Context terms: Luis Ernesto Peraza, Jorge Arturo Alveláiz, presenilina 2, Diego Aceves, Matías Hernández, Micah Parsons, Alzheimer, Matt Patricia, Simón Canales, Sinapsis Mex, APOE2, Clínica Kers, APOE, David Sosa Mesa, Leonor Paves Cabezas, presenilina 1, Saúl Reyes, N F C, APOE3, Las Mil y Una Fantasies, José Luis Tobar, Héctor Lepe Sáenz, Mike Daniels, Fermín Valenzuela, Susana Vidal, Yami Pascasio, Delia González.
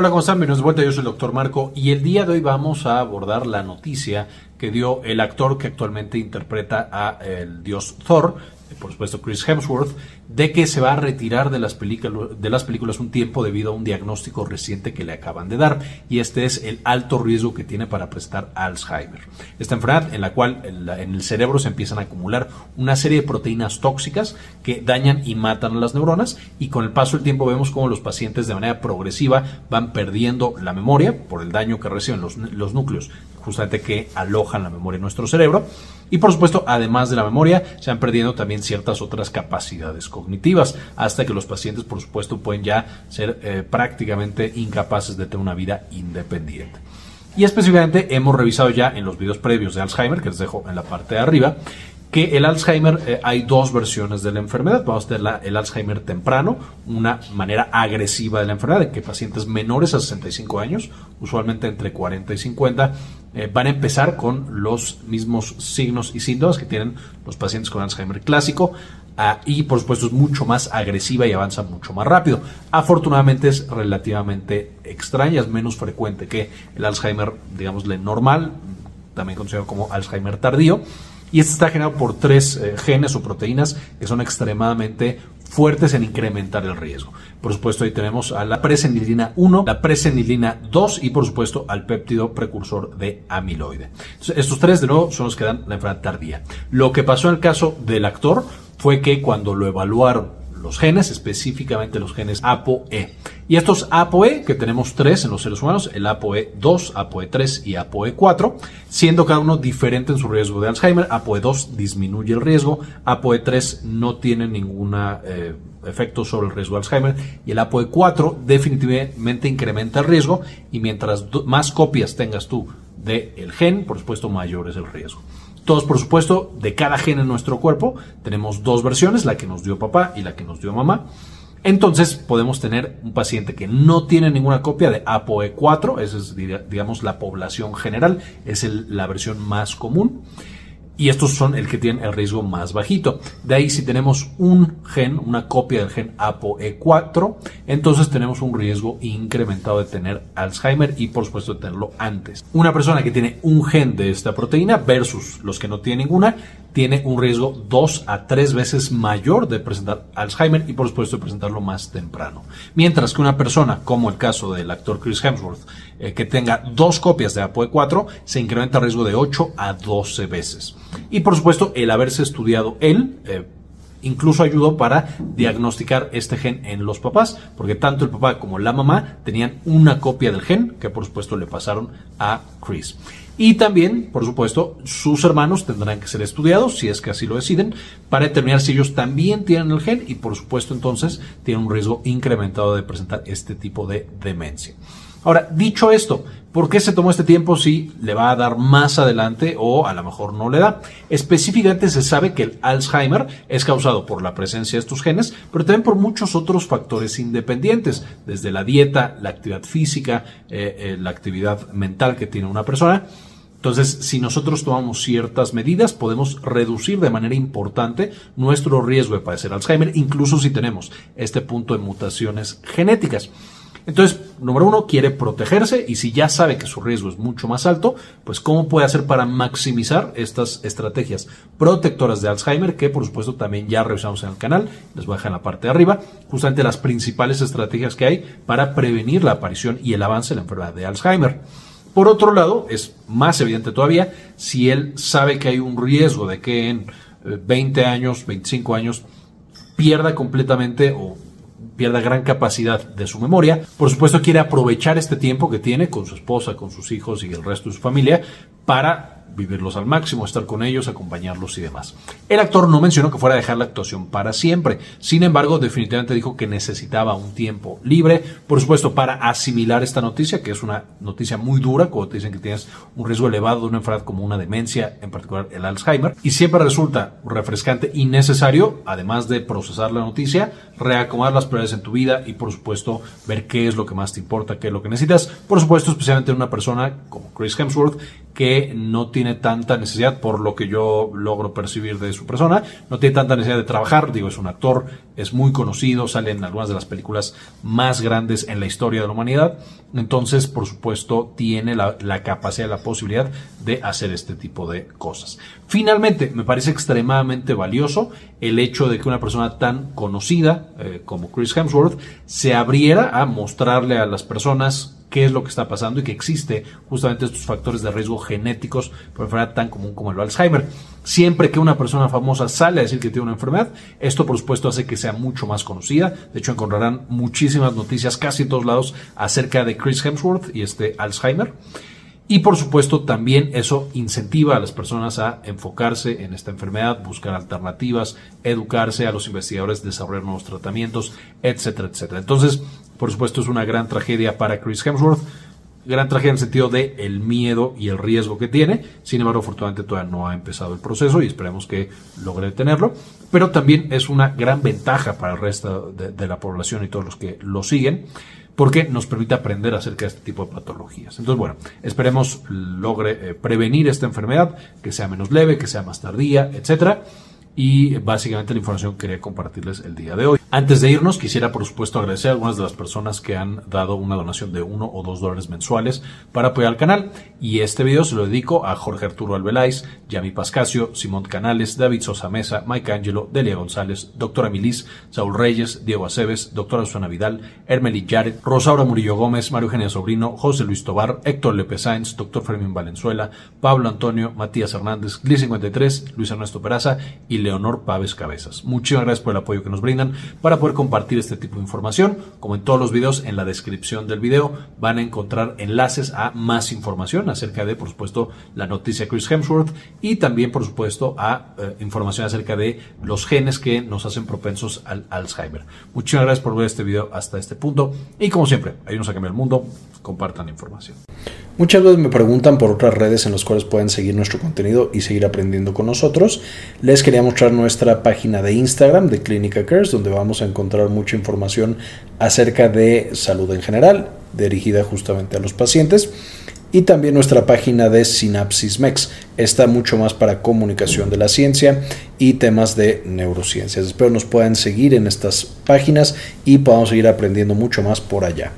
Hola, ¿cómo están? Bienvenidos de vuelta, yo soy el Dr. Marco y el día de hoy vamos a abordar la noticia que dio el actor que actualmente interpreta a el dios Thor, por supuesto Chris Hemsworth, de que se va a retirar de las películas un tiempo debido a un diagnóstico reciente que le acaban de dar, y este es el alto riesgo que tiene para presentar Alzheimer. Esta enfermedad en la cual en el cerebro se empiezan a acumular una serie de proteínas tóxicas que dañan y matan a las neuronas, y con el paso del tiempo vemos cómo los pacientes de manera progresiva van perdiendo la memoria por el daño que reciben los núcleos justamente que alojan la memoria en nuestro cerebro. Y por supuesto, además de la memoria, se van perdiendo también ciertas otras capacidades cognitivas, hasta que los pacientes, por supuesto, pueden ya ser prácticamente incapaces de tener una vida independiente. Y específicamente hemos revisado ya en los videos previos de Alzheimer, que les dejo en la parte de arriba, que el Alzheimer hay dos versiones de la enfermedad. Vamos a tener el Alzheimer temprano, una manera agresiva de la enfermedad, de que pacientes menores a 65 años, usualmente entre 40 y 50, van a empezar con los mismos signos y síntomas que tienen los pacientes con Alzheimer clásico. Y por supuesto es mucho más agresiva y avanza mucho más rápido. Afortunadamente es relativamente extraña, es menos frecuente que el Alzheimer, digámosle, normal, también conocido como Alzheimer tardío. Y este está generado por tres genes o proteínas que son extremadamente fuertes en incrementar el riesgo. Por supuesto, ahí tenemos a la presenilina 1, la presenilina 2 y por supuesto al péptido precursor de amiloide. Entonces, estos tres de nuevo son los que dan la enfermedad tardía. Lo que pasó en el caso del actor fue que cuando lo evaluaron los genes, específicamente los genes APOE. Y estos APOE, que tenemos tres en los seres humanos, el APOE2, APOE3 y APOE4, siendo cada uno diferente en su riesgo de Alzheimer. APOE2 disminuye el riesgo, APOE3 no tiene ningún efecto sobre el riesgo de Alzheimer y el APOE4 definitivamente incrementa el riesgo, y mientras más copias tengas tú del gen, por supuesto mayor es el riesgo. Todos, por supuesto, de cada gen en nuestro cuerpo tenemos dos versiones, la que nos dio papá y la que nos dio mamá. Entonces podemos tener un paciente que no tiene ninguna copia de APOE4, esa es, digamos, la población general, es la versión más común. Y estos son el que tienen el riesgo más bajito. De ahí, si tenemos un gen, una copia del gen APOE4, entonces tenemos un riesgo incrementado de tener Alzheimer y por supuesto de tenerlo antes. Una persona que tiene un gen de esta proteína versus los que no tienen ninguna, tiene un riesgo 2 a 3 veces mayor de presentar Alzheimer y por supuesto de presentarlo más temprano. Mientras que una persona, como el caso del actor Chris Hemsworth, que tenga dos copias de APOE4, se incrementa el riesgo de 8 a 12 veces. Y por supuesto, el haberse estudiado él incluso ayudó para diagnosticar este gen en los papás, porque tanto el papá como la mamá tenían una copia del gen que por supuesto le pasaron a Chris. Y también, por supuesto, sus hermanos tendrán que ser estudiados, si es que así lo deciden, para determinar si ellos también tienen el gen y por supuesto entonces tienen un riesgo incrementado de presentar este tipo de demencia. Ahora, dicho esto, ¿por qué se tomó este tiempo si le va a dar más adelante o a lo mejor no le da? Específicamente se sabe que el Alzheimer es causado por la presencia de estos genes, pero también por muchos otros factores independientes, desde la dieta, la actividad física, la actividad mental que tiene una persona. Entonces, si nosotros tomamos ciertas medidas, podemos reducir de manera importante nuestro riesgo de padecer Alzheimer, incluso si tenemos este punto de mutaciones genéticas. Entonces, número uno, quiere protegerse, y si ya sabe que su riesgo es mucho más alto, pues ¿cómo puede hacer para maximizar estas estrategias protectoras de Alzheimer? Que por supuesto también ya revisamos en el canal, les voy a dejar en la parte de arriba, justamente las principales estrategias que hay para prevenir la aparición y el avance de la enfermedad de Alzheimer. Por otro lado, es más evidente todavía, si él sabe que hay un riesgo de que en 20 años, 25 años, pierda completamente o pierda gran capacidad de su memoria. Por supuesto, quiere aprovechar este tiempo que tiene con su esposa, con sus hijos y el resto de su familia para vivirlos al máximo, estar con ellos, acompañarlos y demás. El actor no mencionó que fuera a dejar la actuación para siempre. Sin embargo, definitivamente dijo que necesitaba un tiempo libre, por supuesto, para asimilar esta noticia, que es una noticia muy dura, cuando te dicen que tienes un riesgo elevado de una enfermedad como una demencia, en particular el Alzheimer. Y siempre resulta refrescante y necesario, además de procesar la noticia, reacomodar las prioridades en tu vida y, por supuesto, ver qué es lo que más te importa, qué es lo que necesitas. Por supuesto, especialmente en una persona como Chris Hemsworth, que no tiene tiene tanta necesidad, por lo que yo logro percibir de su persona, no tiene tanta necesidad de trabajar. Digo, es un actor, es muy conocido, sale en algunas de las películas más grandes en la historia de la humanidad. Entonces, por supuesto, tiene la capacidad, la posibilidad de hacer este tipo de cosas. Finalmente, me parece extremadamente valioso el hecho de que una persona tan conocida como Chris Hemsworth se abriera a mostrarle a las personas qué es lo que está pasando y que existe justamente estos factores de riesgo genéticos por enfermedad tan común como el Alzheimer. Siempre que una persona famosa sale a decir que tiene una enfermedad, esto por supuesto hace que sea mucho más conocida. De hecho, encontrarán muchísimas noticias casi en todos lados acerca de Chris Hemsworth y este Alzheimer. Y por supuesto también eso incentiva a las personas a enfocarse en esta enfermedad, buscar alternativas, educarse, a los investigadores desarrollar nuevos tratamientos, etcétera, etcétera. Entonces, por supuesto, es una gran tragedia para Chris Hemsworth, gran tragedia en el sentido de el miedo y el riesgo que tiene. Sin embargo, afortunadamente todavía no ha empezado el proceso y esperemos que logre detenerlo. Pero también es una gran ventaja para el resto de la población y todos los que lo siguen, porque nos permite aprender acerca de este tipo de patologías. Entonces, bueno, esperemos logre prevenir esta enfermedad, que sea menos leve, que sea más tardía, etcétera. Y básicamente la información que quería compartirles el día de hoy. Antes de irnos, quisiera por supuesto agradecer a algunas de las personas que han dado una donación de $1 o $2 mensuales para apoyar al canal. Y este video se lo dedico a Jorge Arturo Alveláiz, Yami Pascasio, Simón Canales, David Sosa Mesa, Mike Angelo, Delia González, Doctora Milis, Saúl Reyes, Diego Aceves, Doctora Susana Vidal, Hermeli Yaret, Rosaura Murillo Gómez, Mario Eugenia Sobrino, José Luis Tobar, Héctor Lepe Sáenz, Doctor Fermín Valenzuela, Pablo Antonio, Matías Hernández, Gli 53, Luis Ernesto Peraza y Leonor Paves Cabezas. Muchísimas gracias por el apoyo que nos brindan para poder compartir este tipo de información. Como en todos los videos, en la descripción del video van a encontrar enlaces a más información acerca de, por supuesto, la noticia de Chris Hemsworth y también, por supuesto, a información acerca de los genes que nos hacen propensos al Alzheimer. Muchísimas gracias por ver este video hasta este punto y, como siempre, ayúdenos a cambiar el mundo, compartan la información. Muchas veces me preguntan por otras redes en las cuales pueden seguir nuestro contenido y seguir aprendiendo con nosotros. Les quería mostrar nuestra página de Instagram de Clínica Kers, donde vamos a encontrar mucha información acerca de salud en general, dirigida justamente a los pacientes. Y también nuestra página de Sinapsis Mex. Está mucho más para comunicación de la ciencia y temas de neurociencias. Espero nos puedan seguir en estas páginas y podamos seguir aprendiendo mucho más por allá.